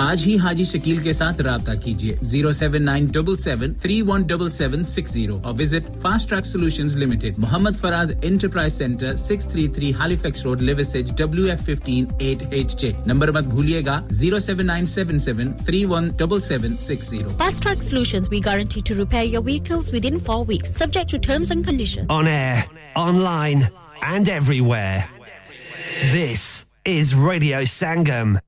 आज ही हाजी शकील के साथ राबता कीजिए zero seven nine seven seven three one seven seven six zero और visit fast track solutions limited Mohammad Faraz enterprise centre six thirty-three Halifax road Liversedge W F one five eight H J number मत भूलिएगा zero seven nine seven seven three one seven seven six zero Fast Track Solutions we guarantee to repair your vehicles within four weeks subject to terms and conditions on air online and everywhere this is Radio Sangam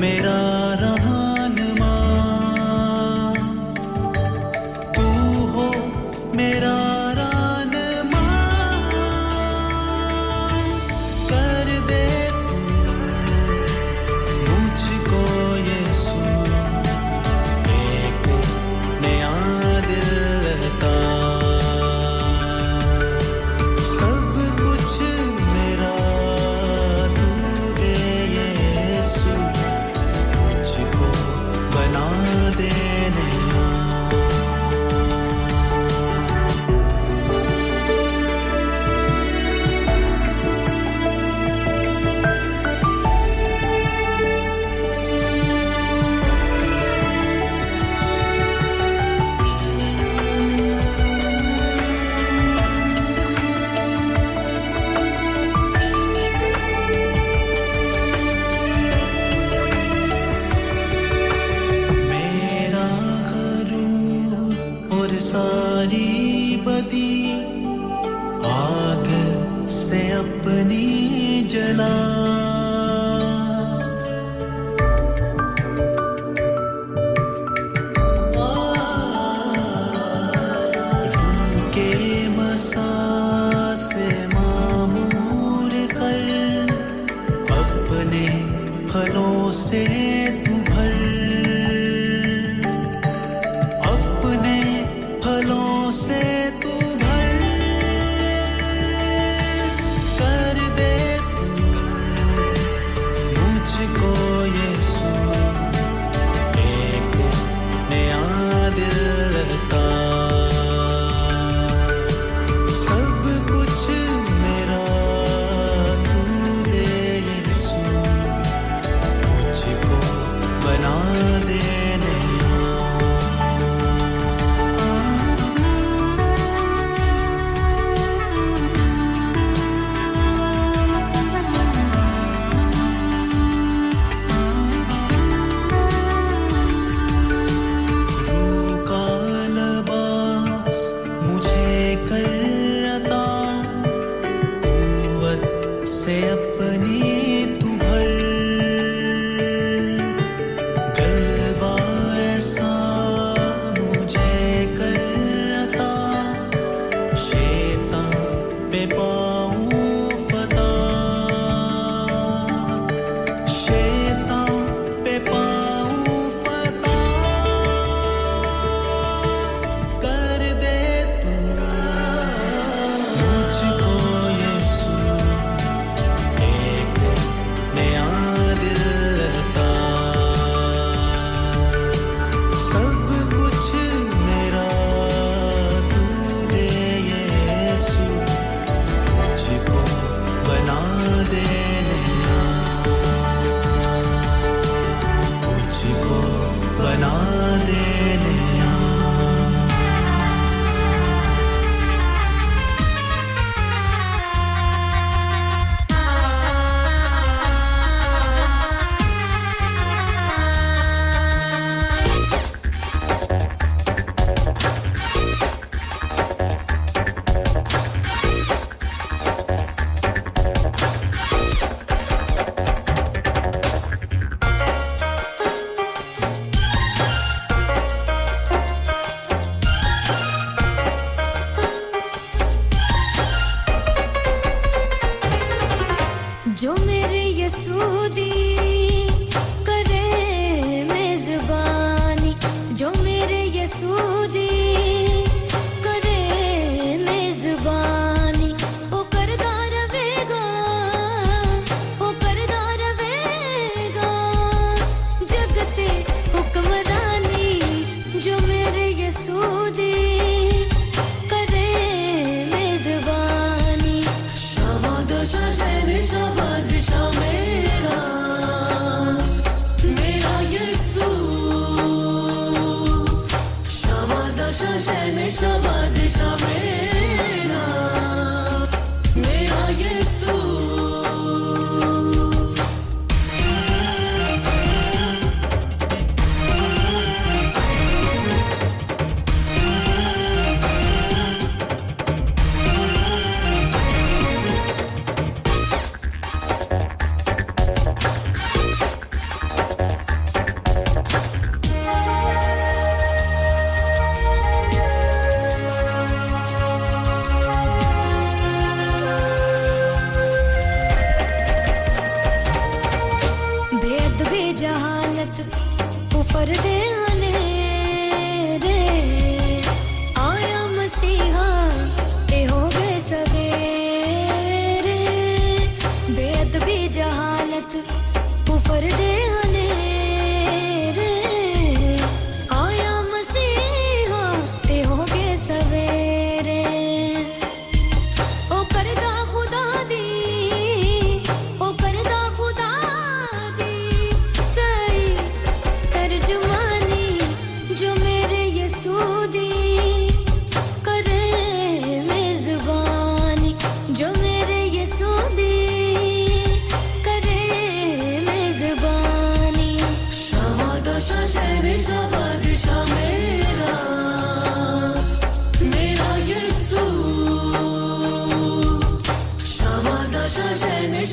मेरा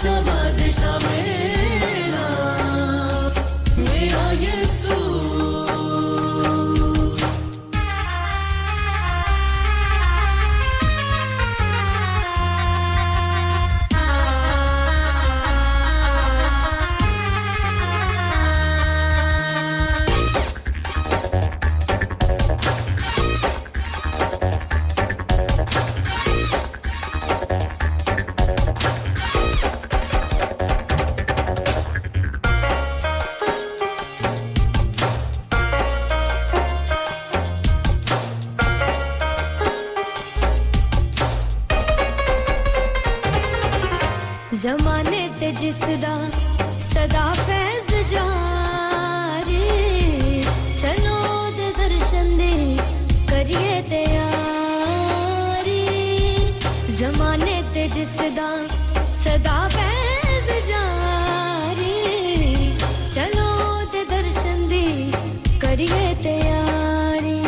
Shabana zamane te jis da sada faiz jaare chalo de darshan de kariye taiyari zamane te jis da sada faiz jaare chalo de darshan de kariye taiyari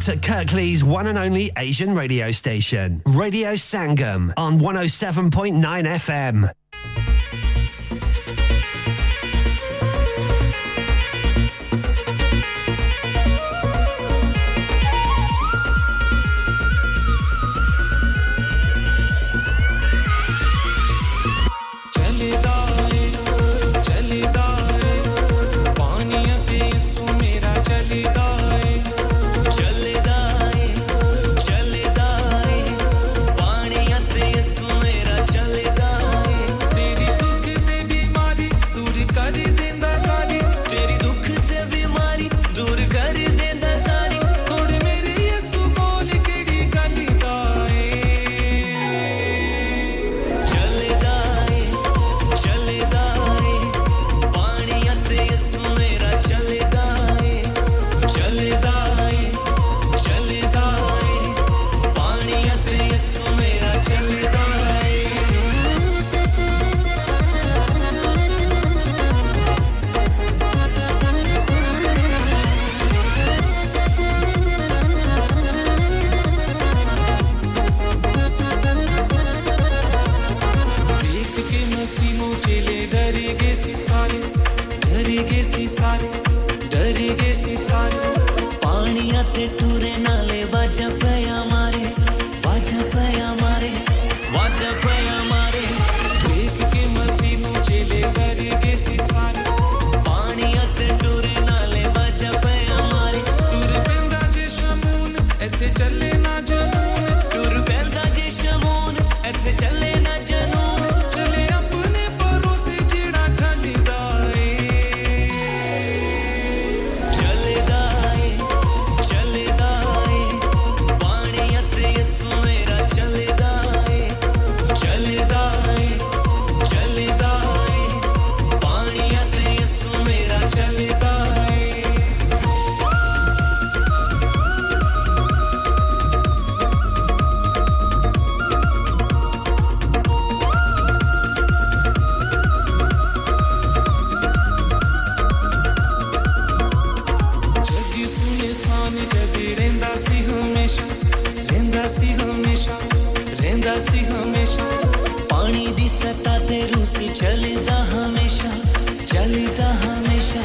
To Kirklees one and only Asian radio station, Radio Sangam on one oh seven point nine F M. चले डरी गे सी सारी डरी गे सी सारी डरी गे सी सारी पानिया ते टूरे नाले वाजा पया मारे वाजा पया मारे वाजा पया मारे देख के मसीनू चले डरी गे सी सारी पानिया ते टूरे नाले वाजा पया मारे टूर पेंदा जे शमून एथे चले ना जनून टूर पेंदा जे शमून एथे चले ना जनून सी हमेशा पानी दी सता ते रूसी चलदा हमेशा चलदा हमेशा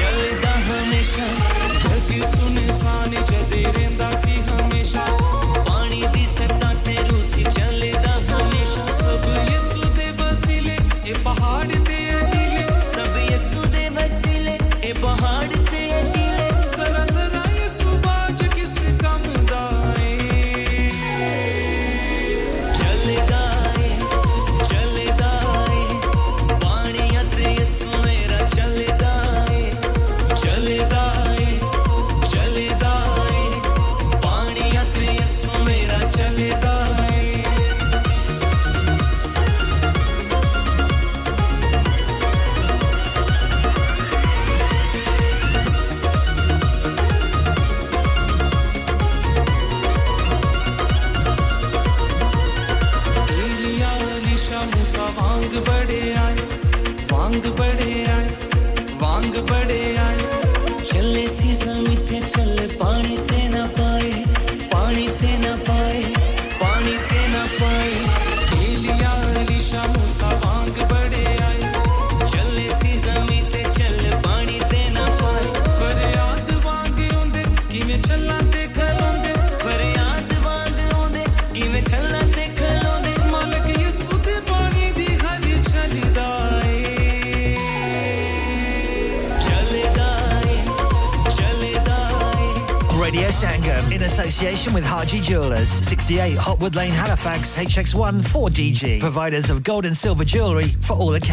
चलदा हमेशा जग सुनसान जद रेंदा सी हमेशा पानी दी सता ते रूसी चलदा हमेशा सब यीशु दे वसीले ए पहाड़ ते टीले सब यीशु दे वसीले ए पहाड़ ते टीले जरा जरा यीशु बाज किस काम दा Association with Harji Jewelers, sixty-eight Hotwood Lane, Halifax, H X one four D G. Providers of gold and silver jewellery for all occasions.